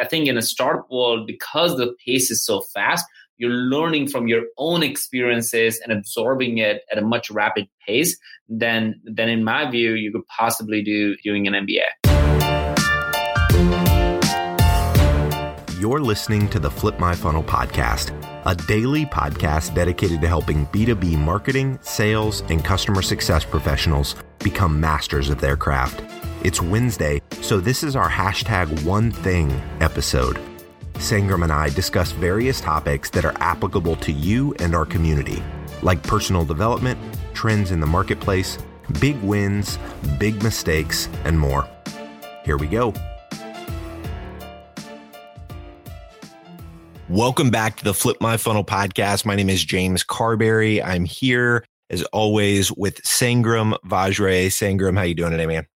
I think in a startup world, because the pace is so fast, you're learning from your own experiences and absorbing it at a much rapid pace than in my view, you could possibly do doing an MBA. You're listening to the Flip My Funnel podcast, a daily podcast dedicated to helping B2B marketing, sales, and customer success professionals become masters of their craft. It's Wednesday, so this is our #1thing episode. Sangram and I discuss various topics that are applicable to you and our community, like personal development, trends in the marketplace, big wins, big mistakes, and more. Here we go. Welcome back to the Flip My Funnel podcast. My name is James Carberry. I'm here, as always, with Sangram Vajre. Sangram, how you doing today, man?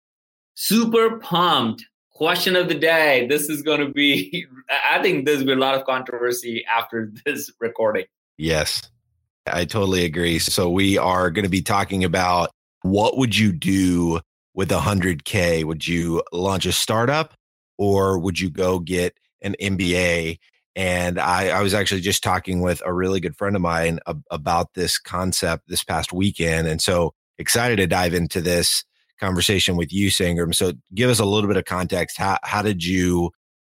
Super pumped. Question of the day. This is going to be, I think there's been a lot of controversy after this recording. Yes, I totally agree. So we are going to be talking about, what would you do with 100K? Would you launch a startup or would you go get an MBA? And I was actually just talking with a really good friend of mine about this concept this past weekend. And so excited to dive into this conversation with you, Sangram. So give us a little bit of context.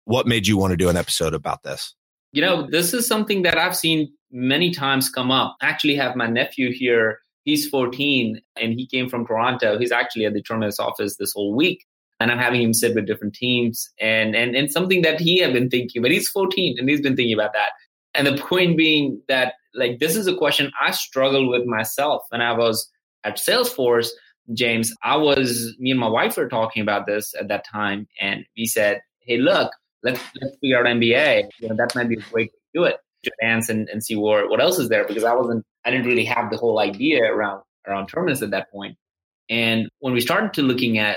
What made you want to do an episode about this? You know, this is something that I've seen many times come up. I actually have my nephew here. He's 14 and he came from Toronto. He's actually at the Terminus office this whole week. And I'm having him sit with different teams and something that he had been thinking, but he's 14 and he's been thinking about that. And the point being that, like, this is a question I struggled with myself when I was at Salesforce. James, me and my wife were talking about this at that time. And we said, hey, look, let's figure out MBA. You know, that might be a way to do it, to dance and see what else is there. Because I didn't really have the whole idea around Terminus at that point. And when we started to looking at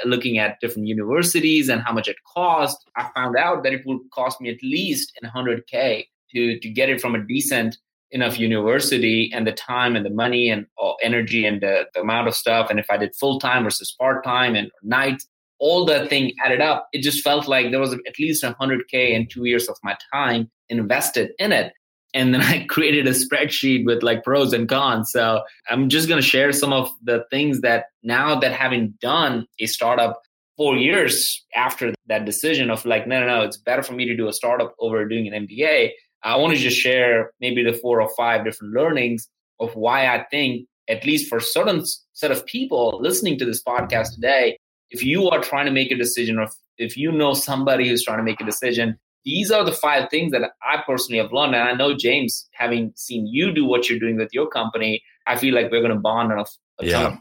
different universities and how much it cost, I found out that it would cost me at least $100K to get it from a decent enough university, and the time and the money and energy and the amount of stuff. And if I did full-time versus part-time and nights, all that thing added up, it just felt like there was at least $100K in 2 years of my time invested in it. And then I created a spreadsheet with like pros and cons. So I'm just going to share some of the things that now that having done a startup 4 years after that decision of like, no, it's better for me to do a startup over doing an MBA. I want to just share maybe the 4 or 5 different learnings of why I think, at least for certain set of people listening to this podcast today, if you are trying to make a decision or if you know somebody who's trying to make a decision, these are the 5 things that I personally have learned. And I know, James, having seen you do what you're doing with your company, I feel like we're going to bond on a ton.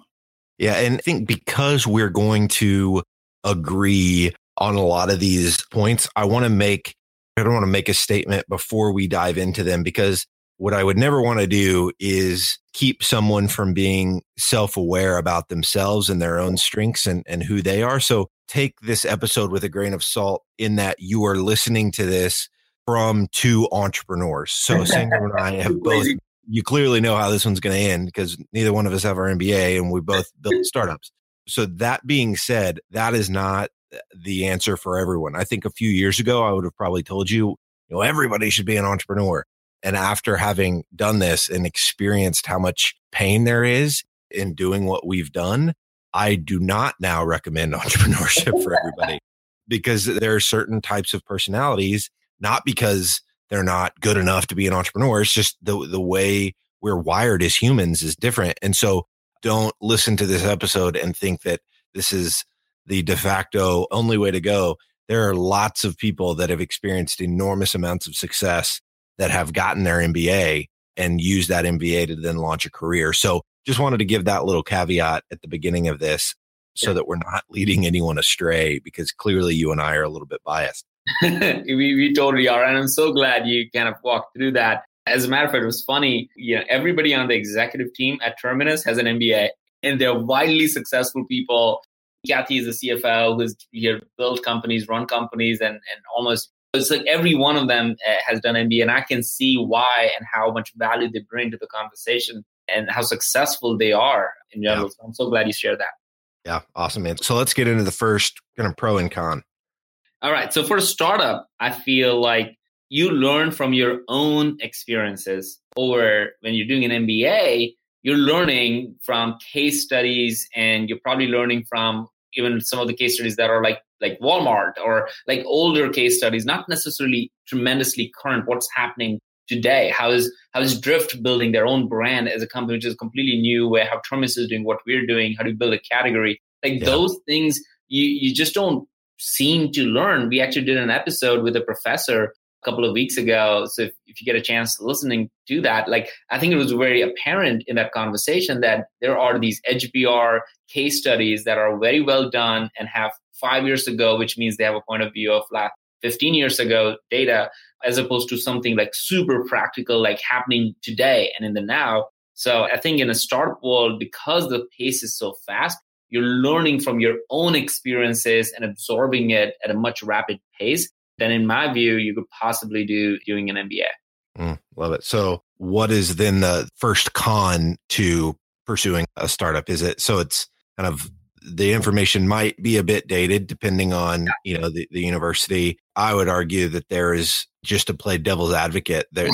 Yeah. And I think because we're going to agree on a lot of these points, I don't want to make a statement before we dive into them, because what I would never want to do is keep someone from being self-aware about themselves and their own strengths and who they are. So take this episode with a grain of salt in that you are listening to this from 2 entrepreneurs. So Sangram and I have both, you clearly know how this one's going to end because neither one of us have our MBA and we both built startups. So that being said, that is not the answer for everyone. I think a few years ago, I would have probably told you, you know, everybody should be an entrepreneur. And after having done this and experienced how much pain there is in doing what we've done, I do not now recommend entrepreneurship for everybody, because there are certain types of personalities, not because they're not good enough to be an entrepreneur. It's just the way we're wired as humans is different. And so don't listen to this episode and think that this is the de facto only way to go. There are lots of people that have experienced enormous amounts of success that have gotten their MBA and used that MBA to then launch a career. So just wanted to give that little caveat at the beginning of this so that we're not leading anyone astray, because clearly you and I are a little bit biased. we totally are. And I'm so glad you kind of walked through that. As a matter of fact, it was funny. You know, everybody on the executive team at Terminus has an MBA and they're wildly successful people. Kathy is a CFO who's here, built companies, run companies, and almost, it's like every one of them has done MBA, and I can see why and how much value they bring to the conversation and how successful they are in general. Yeah. So I'm so glad you shared that. Yeah, awesome, man. So let's get into the first kind of pro and con. All right. So for a startup, I feel like you learn from your own experiences over when you're doing an MBA, you're learning from case studies and you're probably learning from even some of the case studies that are like Walmart or like older case studies, not necessarily tremendously current, what's happening today. How is Drift building their own brand as a company, which is completely new, where how Terminus is doing what we're doing, how do you build a category? Those things you just don't seem to learn. We actually did an episode with a professor a couple of weeks ago. So if you get a chance listening to that, I think it was very apparent in that conversation that there are these HBR case studies that are very well done and have 5 years ago, which means they have a point of view of 15 years ago data, as opposed to something like super practical, like happening today and in the now. So I think in a startup world, because the pace is so fast, you're learning from your own experiences and absorbing it at a much rapid pace than, in my view, you could possibly do doing an MBA. Love it. So what is then the first con to pursuing a startup? It's kind of the information might be a bit dated depending on, the university. I would argue that there is, just to play devil's advocate, the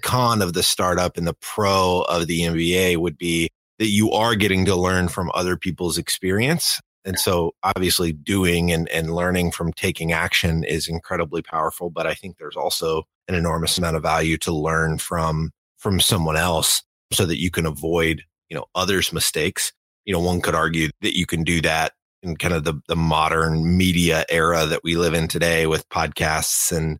con of the startup and the pro of the MBA would be that you are getting to learn from other people's experience. And so obviously doing and learning from taking action is incredibly powerful. But I think there's also an enormous amount of value to learn from someone else so that you can avoid, others' mistakes. One could argue that you can do that in kind of the modern media era that we live in today with podcasts and,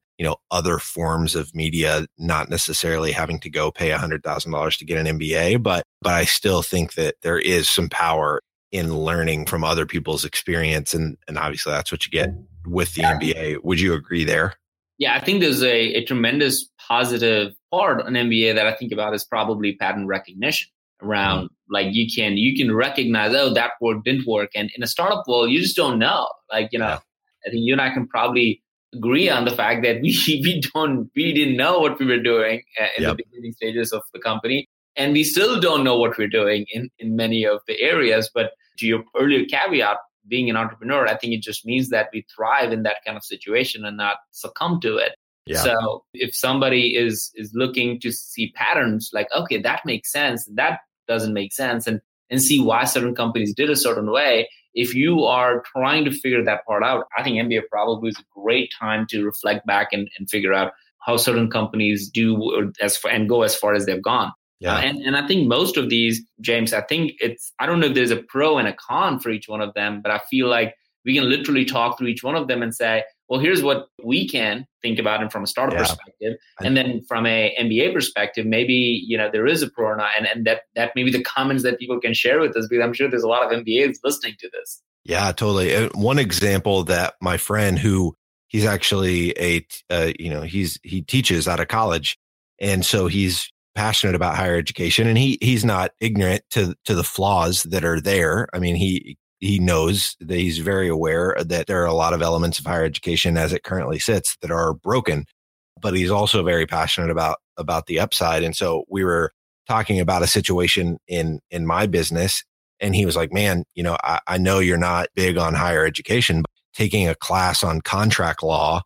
other forms of media, not necessarily having to go pay $100,000 to get an MBA. But I still think that there is some power in learning from other people's experience. And obviously that's what you get with the MBA. Would you agree there? Yeah, I think there's a tremendous positive part on MBA that I think about is probably pattern recognition around you can recognize, that word didn't work. And in a startup world, you just don't know. I think you and I can probably agree on the fact that we didn't know what we were doing in the beginning stages of the company. And we still don't know what we're doing in many of the areas. But to your earlier caveat, being an entrepreneur, I think it just means that we thrive in that kind of situation and not succumb to it. Yeah. So if somebody is looking to see patterns, that makes sense, that doesn't make sense, and see why certain companies did a certain way. If you are trying to figure that part out, I think MBA probably is a great time to reflect back and figure out how certain companies do and go as far as they've gone. Yeah. And I think most of these, James, I don't know if there's a pro and a con for each one of them, but I feel like we can literally talk through each one of them and say, well, here's what we can think about and from a startup perspective. And then from a MBA perspective, maybe, there is a pro or not, and that may be the comments that people can share with us, because I'm sure there's a lot of MBAs listening to this. Yeah, totally. And one example that my friend he's actually he teaches out of college. And so he's passionate about higher education, and he's not ignorant to the flaws that are there. I mean, he knows that, he's very aware that there are a lot of elements of higher education as it currently sits that are broken, but he's also very passionate about the upside. And so we were talking about a situation in my business, and he was like, man, I know you're not big on higher education, but taking a class on contract law,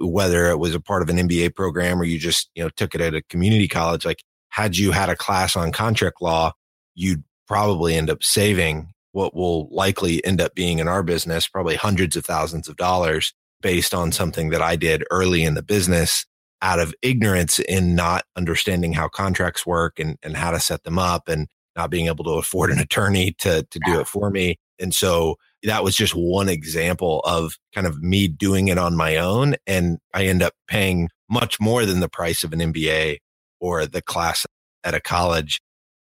whether it was a part of an MBA program or you just, took it at a community college, had you had a class on contract law, you'd probably end up saving what will likely end up being in our business, probably hundreds of thousands of dollars based on something that I did early in the business out of ignorance in not understanding how contracts work and how to set them up and not being able to afford an attorney to do it for me. And so that was just one example of kind of me doing it on my own. And I end up paying much more than the price of an MBA or the class at a college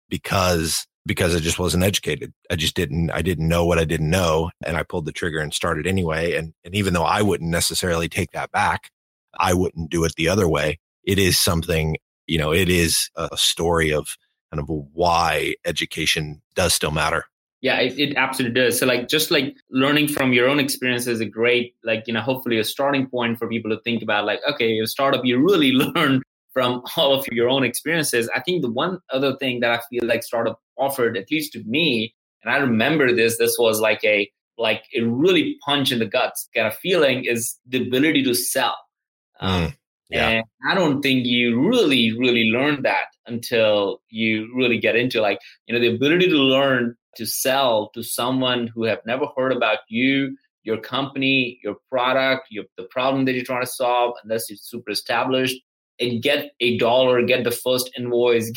because I just wasn't educated. I didn't know what I didn't know. And I pulled the trigger and started anyway. And even though I wouldn't necessarily take that back, I wouldn't do it the other way. It is something, it is a story of kind of why education does still matter. Yeah, it absolutely does. So learning from your own experience is a great, hopefully a starting point for people to think about your startup, you really learn from all of your own experiences. I think the one other thing that I feel like startup offered, at least to me, and I remember this was like a like a really punch in the guts kind of feeling is the ability to sell. Yeah. And I don't think you really learn that until you really get into like, you know, the ability to learn to sell to someone who have never heard about you, your company, your product, the problem that you're trying to solve, unless it's super established, and get a dollar, get the first invoice,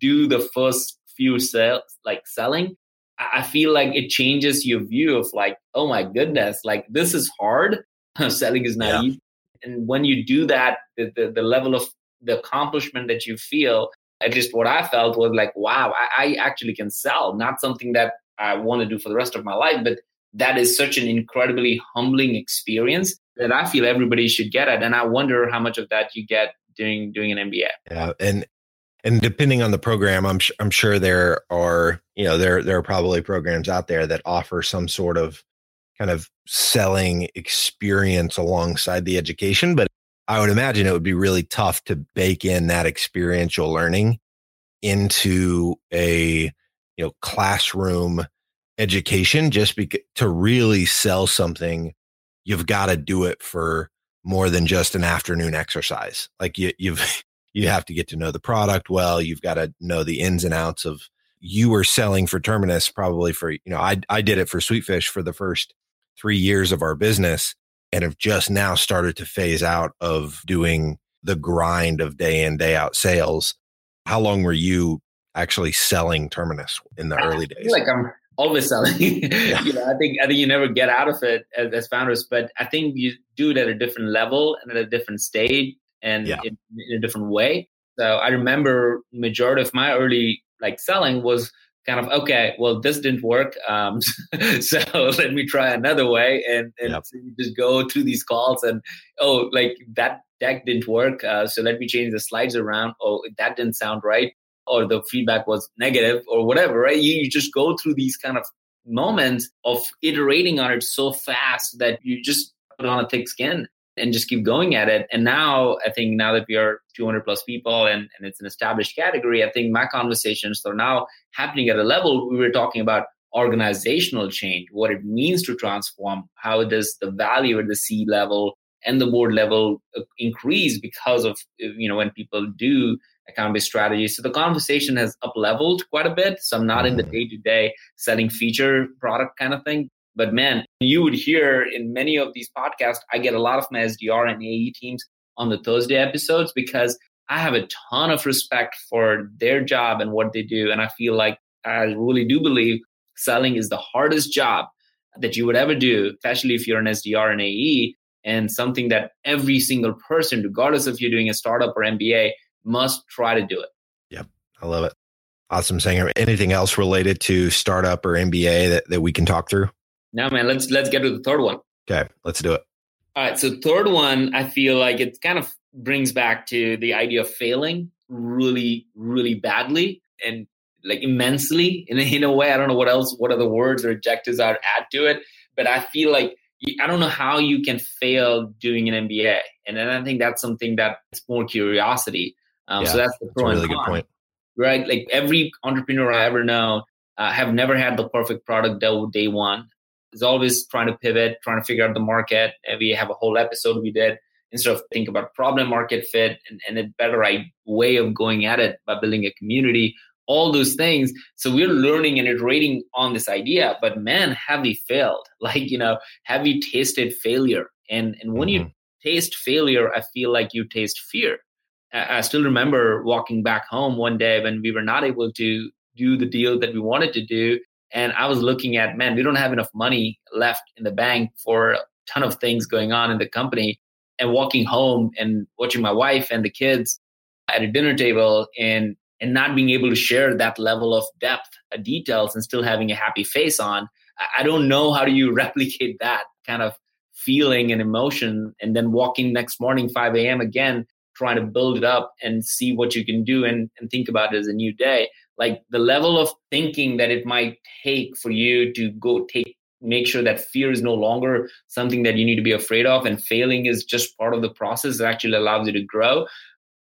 do the first few sales, like selling. I feel like it changes your view of like, oh my goodness, like this is hard. Selling is not easy. And when you do that, the level of the accomplishment that you feel, at least what I felt was like, wow, I actually can sell. Not something that I want to do for the rest of my life, but that is such an incredibly humbling experience that I feel everybody should get at. And I wonder how much of that you get doing an MBA. Yeah, and depending on the program, I'm sure there are, you know, there are probably programs out there that offer some sort of kind of selling experience alongside the education, but I would imagine it would be really tough to bake in that experiential learning into a, you know, classroom education. Just because to really sell something, you've got to do it for more than just an afternoon exercise. Like you have to get to know the product well. You've got to know the ins and outs of. You were selling for Terminus probably for, you know, I did it for Sweetfish for the first 3 years of our business, and have just now started to phase out of doing the grind of day in, day out sales. How long were you actually selling Terminus in the early days? I feel like I'm always selling. Yeah. You know, I think you never get out of it as founders, but I think you do it at a different level and at a different stage and in a different way. So I remember majority of my early like selling was kind of, okay, well, this didn't work. So let me try another way. And so you just go through these calls and, oh, like that deck didn't work. So let me change the slides around. Oh, that didn't sound right. Or the feedback was negative or whatever, right? You just go through these kind of moments of iterating on it so fast that you just put on a thick skin and just keep going at it. And now I think now that we are 200 plus people and it's an established category, I think my conversations are now happening at a level we were talking about organizational change, what it means to transform, how does the value at the C level and the board level increase because of, you know, when people do account-based strategies. So the conversation has up-leveled quite a bit. So I'm not in the day-to-day selling feature product kind of thing. But man, you would hear in many of these podcasts, I get a lot of my SDR and AE teams on the Thursday episodes because I have a ton of respect for their job and what they do. And I feel like I really do believe selling is the hardest job that you would ever do, especially if you're an SDR and AE, and something that every single person, regardless if you're doing a startup or MBA, must try to do it. Yep. I love it. Awesome, Sangram. Anything else related to startup or MBA that we can talk through? No, man, let's get to the third one. Okay, let's do it. All right, so third one, I feel like it kind of brings back to the idea of failing really, really badly and like immensely in a way. I don't know what other words or adjectives I'd add to it, but I feel like I don't know how you can fail doing an MBA. And then I think that's something that's more curiosity. So that's the pro and con. That's a really good point. Right? Like every entrepreneur I ever know have never had the perfect product day one. Is always trying to pivot, trying to figure out the market. And we have a whole episode we did instead of think about problem market fit and a better way of going at it by building a community, all those things. So we're learning and iterating on this idea, but man, have we failed? Like, you know, have we tasted failure? And when you taste failure, I feel like you taste fear. I still remember walking back home one day when we were not able to do the deal that we wanted to do. And I was looking at, man, we don't have enough money left in the bank for a ton of things going on in the company, and walking home and watching my wife and the kids at a dinner table and not being able to share that level of depth, details, and still having a happy face on. I don't know how do you replicate that kind of feeling and emotion, and then walking next morning, 5 a.m. again, trying to build it up and see what you can do and think about it as a new day. Like the level of thinking that it might take for you to go make sure that fear is no longer something that you need to be afraid of, and failing is just part of the process that actually allows you to grow,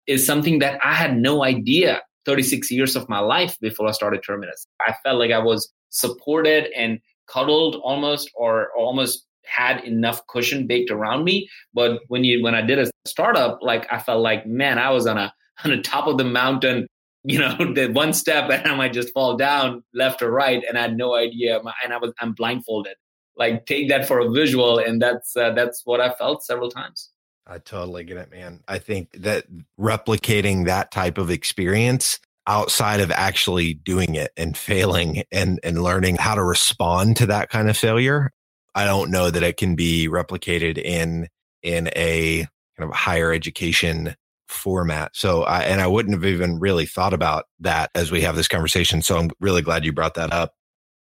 is something that I had no idea 36 years of my life before I started Terminus. I felt like I was supported and cuddled almost, or almost had enough cushion baked around me. But when I did a startup, like I felt like, man, I was on the top of the mountain, you know, the one step and I might just fall down left or right. And I had no idea. And I'm blindfolded. Like, take that for a visual. And that's what I felt several times. I totally get it, man. I think that replicating that type of experience outside of actually doing it and failing and learning how to respond to that kind of failure, I don't know that it can be replicated in a kind of higher education format. So I wouldn't have even really thought about that as we have this conversation. So I'm really glad you brought that up.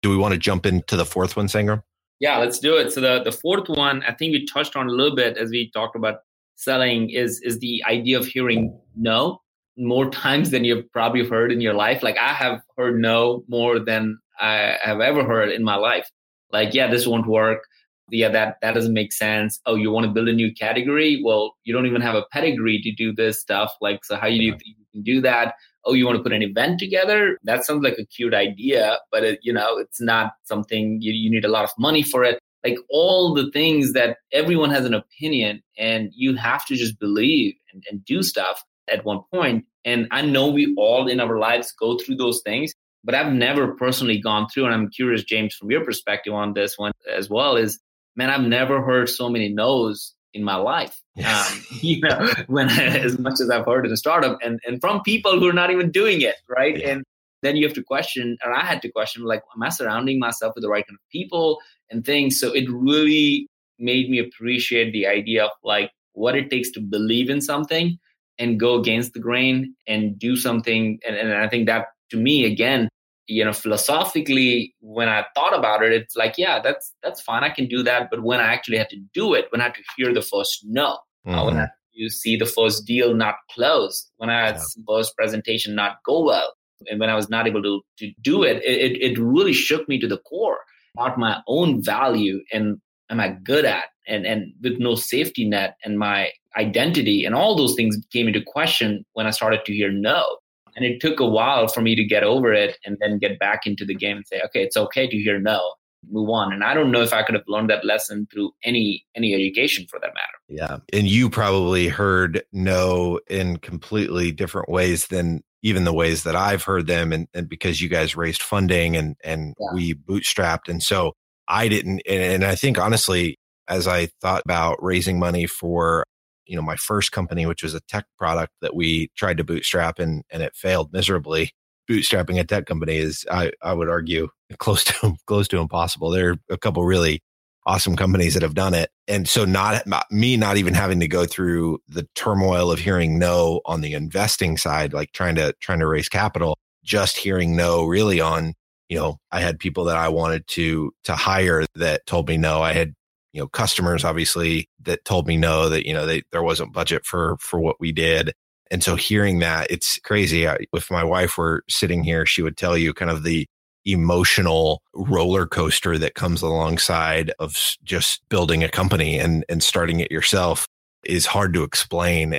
Do we want to jump into the fourth one, Sangram? Yeah, let's do it. So the fourth one, I think we touched on a little bit as we talked about selling, is the idea of hearing no more times than you've probably heard in your life. Like, I have heard no more than I have ever heard in my life. Like, yeah, this won't work. Yeah, that doesn't make sense. Oh, you want to build a new category? Well, you don't even have a pedigree to do this stuff. Like, so how do you think you can do that? Oh, you want to put an event together? That sounds like a cute idea, but it's not something you need a lot of money for it. Like, all the things that everyone has an opinion, and you have to just believe and do stuff at one point. And I know we all in our lives go through those things, but I've never personally gone through. And I'm curious, James, from your perspective on this one as well, is, man, I've never heard so many no's in my life. Yes. As much as I've heard in a startup and from people who are not even doing it, right? Yeah. And then you have to question, or I had to question, like, am I surrounding myself with the right kind of people and things? So it really made me appreciate the idea of, like, what it takes to believe in something and go against the grain and do something. And I think that, to me, again, philosophically, when I thought about it, it's like, yeah, that's fine. I can do that. But when I actually had to do it, when I had to hear the first no, mm-hmm. when you see the first deal not close, when I had the first presentation not go well, and when I was not able to do it, it really shook me to the core about my own value and am I good at, and with no safety net, and my identity, and all those things came into question when I started to hear no. And it took a while for me to get over it and then get back into the game and say, okay, it's okay to hear no, move on. And I don't know if I could have learned that lesson through any education for that matter. Yeah. And you probably heard no in completely different ways than even the ways that I've heard them. And because you guys raised funding and we bootstrapped. And so I didn't. And I think, honestly, as I thought about raising money for my first company, which was a tech product that we tried to bootstrap and it failed miserably. Bootstrapping a tech company is, I would argue, close to impossible. There are a couple really awesome companies that have done it. And so not even having to go through the turmoil of hearing no on the investing side, like trying to raise capital, just hearing no really on, I had people that I wanted to hire that told me no. I had customers obviously that told me no, that, there wasn't budget for what we did. And so hearing that, it's crazy. If my wife were sitting here, she would tell you kind of the emotional roller coaster that comes alongside of just building a company and starting it yourself is hard to explain.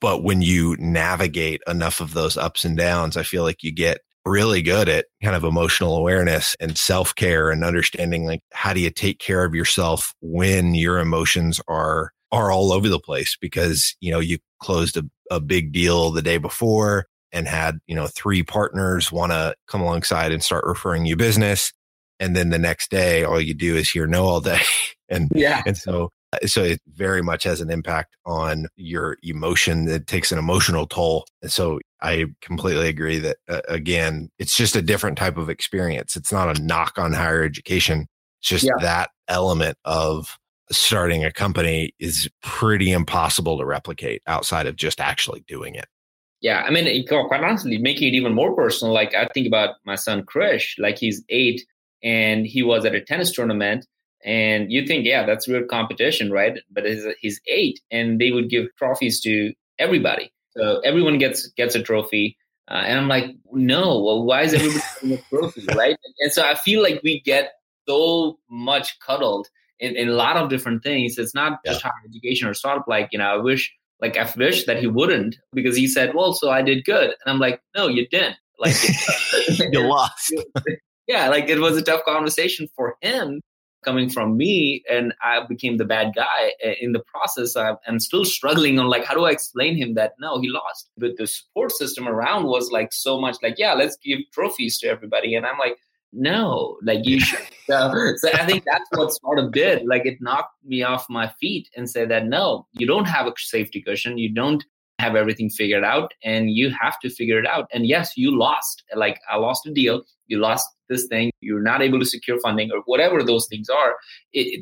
But when you navigate enough of those ups and downs, I feel like you get really good at kind of emotional awareness and self-care and understanding, like, how do you take care of yourself when your emotions are all over the place? Because, you closed a big deal the day before and had, 3 partners want to come alongside and start referring you business. And then the next day, all you do is hear no all day. And so it very much has an impact on your emotion. It takes an emotional toll. And so I completely agree that, again, it's just a different type of experience. It's not a knock on higher education. It's just that element of starting a company is pretty impossible to replicate outside of just actually doing it. Yeah. I mean, quite honestly, making it even more personal, like, I think about my son, Krish, like, he's 8 and he was at a tennis tournament. And you think, yeah, that's real competition, right? But he's 8, and they would give trophies to everybody. So everyone gets a trophy. And I'm like, no, well, why is everybody getting a trophy, right? And so I feel like we get so much cuddled in a lot of different things. It's not just higher education or startup. Like, I wish that he wouldn't, because he said, well, so I did good. And I'm like, no, you didn't. Like, you lost. yeah, like it was a tough conversation for him coming from me, and I became the bad guy in the process. I'm still struggling on like, how do I explain him that no, he lost? But the support system around was like so much like, yeah, let's give trophies to everybody. And I'm like, no, like you should. So I think that's what sort of did, like it knocked me off my feet and said that, no, you don't have a safety cushion. You don't have everything figured out and you have to figure it out. And yes, you lost, like I lost a deal. You lost this thing. You're not able to secure funding or whatever those things are.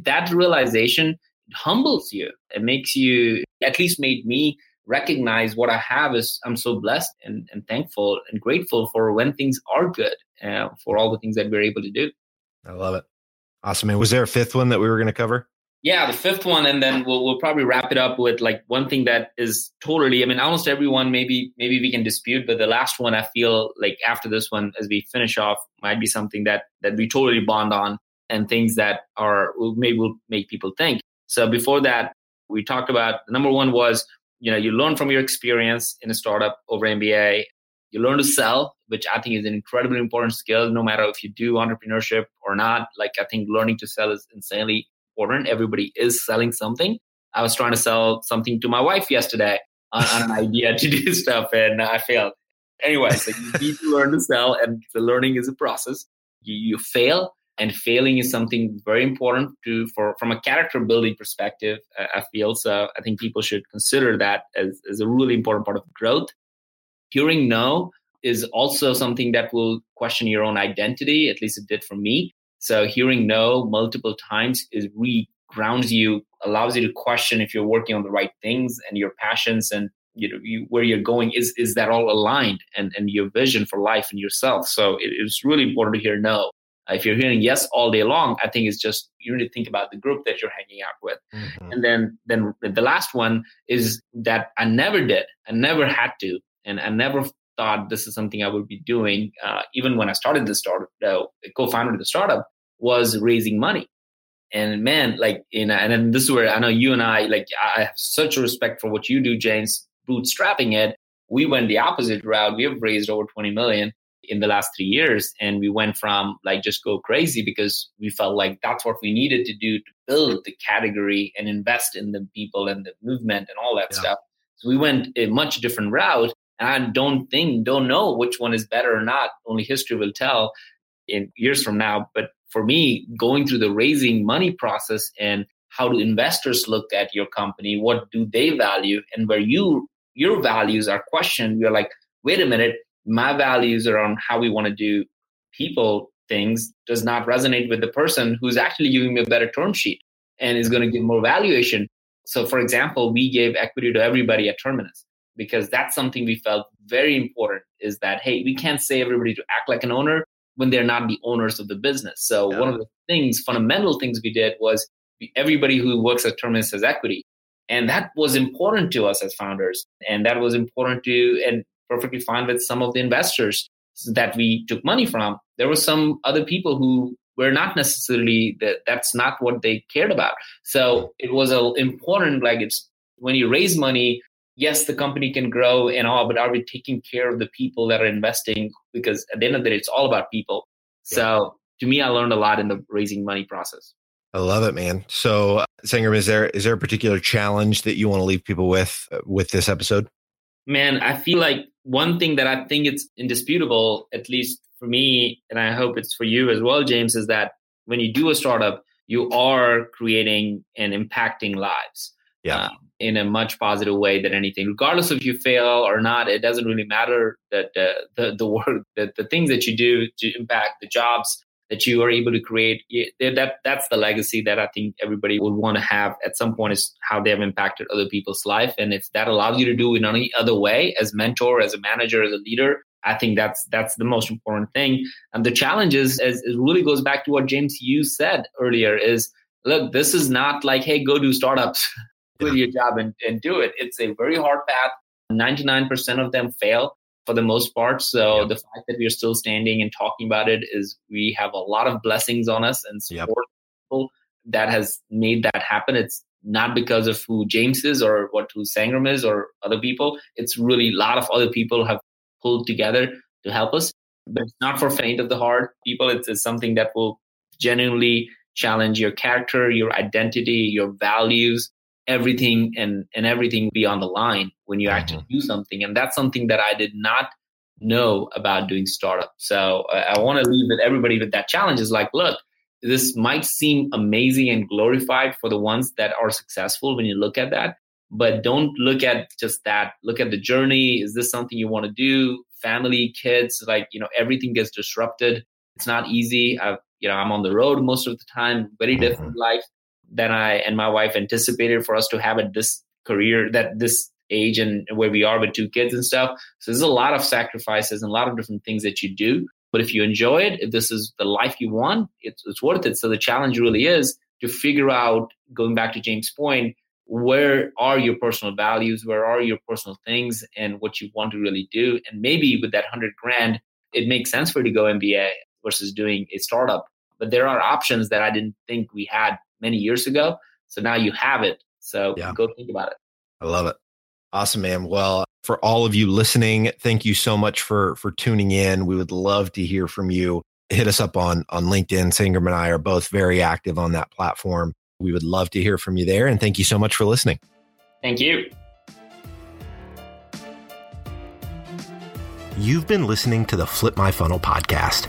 That realization humbles you. It makes you, at least made me recognize what I have is I'm so blessed and thankful and grateful for when things are good, for all the things that we're able to do. I love it. Awesome, man. Was there a fifth one that we were going to cover? Yeah, the fifth one. And then we'll probably wrap it up with like one thing that is totally, I mean, almost everyone, maybe we can dispute, but the last one I feel like after this one, as we finish off, might be something that we totally bond on and things that are, maybe will make people think. So before that, we talked about, the number one was, you know, you learn from your experience in a startup over MBA. You learn to sell, which I think is an incredibly important skill, no matter if you do entrepreneurship or not. Like I think learning to sell is insanely important. Everybody is selling something. I was trying to sell something to my wife yesterday on an idea to do stuff, and I failed. Anyway, so you need to learn to sell, and the learning is a process. You fail, and failing is something very important from a character building perspective, I feel. So I think people should consider that as a really important part of growth. Hearing no is also something that will question your own identity. At least it did for me. So hearing no multiple times is re-grounds you, allows you to question if you're working on the right things and your passions and where you're going. Is that all aligned and your vision for life and yourself? So it's really important to hear no. If you're hearing yes all day long, I think it's just you need to think about the group that you're hanging out with. Mm-hmm. And then the last one is that I never did. I never had to. And I never thought this is something I would be doing, even when I started the startup, co-founder of the startup, was raising money. And man, like, and then this is where I know you and I, like, I have such a respect for what you do, James, bootstrapping it. We went the opposite route. We have raised over 20 million in the last 3 years. And we went from like, just go crazy because we felt like that's what we needed to do to build the category and invest in the people and the movement and all that stuff. So we went a much different route. I don't know which one is better or not. Only history will tell in years from now. But for me, going through the raising money process and how do investors look at your company? What do they value? And where your values are questioned, you're like, wait a minute, my values around how we want to do people things does not resonate with the person who's actually giving me a better term sheet and is going to give more valuation. So for example, we gave equity to everybody at Terminus, because that's something we felt very important is that, hey, we can't say everybody to act like an owner when they're not the owners of the business. So one of the fundamental things we did was everybody who works at Terminus has equity. And that was important to us as founders. And that was important to, and perfectly fine with some of the investors that we took money from. There were some other people who were not necessarily, that's not what they cared about. So it was important, like it's when you raise money, yes, the company can grow and all, but are we taking care of the people that are investing? Because at the end of the day, it's all about people. So to me, I learned a lot in the raising money process. I love it, man. So Sangram, is there a particular challenge that you want to leave people with this episode? Man, I feel like one thing that I think it's indisputable, at least for me, and I hope it's for you as well, James, is that when you do a startup, you are creating and impacting lives. In a much positive way than anything, regardless if you fail or not, it doesn't really matter that the work, that the things that you do to impact the jobs that you are able to create, that's the legacy that I think everybody would want to have at some point is how they have impacted other people's life. And if that allows you to do in any other way as mentor, as a manager, as a leader, I think that's the most important thing. And the challenge is, as it really goes back to what James, you said earlier is, look, this is not like, hey, go do startups. With your job and do it. It's a very hard path. 99% of them fail for the most part. So the fact that we are still standing and talking about it is we have a lot of blessings on us and support people that has made that happen. It's not because of who James is or who Sangram is or other people. It's really a lot of other people have pulled together to help us. but it's not for faint of the heart people. It's something that will genuinely challenge your character, your identity, your values, everything, and everything be on the line when you actually do something. And that's something that I did not know about doing startup. So I want to leave with everybody with that challenge is like, look, this might seem amazing and glorified for the ones that are successful when you look at that, but don't look at just that. Look at the journey. Is this something you want to do? Family, kids, like, you know, everything gets disrupted. It's not easy. I'm on the road most of the time, very different life than I and my wife anticipated for us to have at this career, that this age and where we are with two kids and stuff. So there's a lot of sacrifices and a lot of different things that you do. But if you enjoy it, if this is the life you want, it's worth it. So the challenge really is to figure out, going back to James' point, where are your personal values? Where are your personal things and what you want to really do? And maybe with that $100,000, it makes sense for you to go MBA versus doing a startup. But there are options that I didn't think we had many years ago. So now you have it. So Go think about it. I love it. Awesome, man. Well, for all of you listening, thank you so much for tuning in. We would love to hear from you. Hit us up on LinkedIn. Sangram and I are both very active on that platform. We would love to hear from you there. And thank you so much for listening. Thank you. You've been listening to the Flip My Funnel podcast.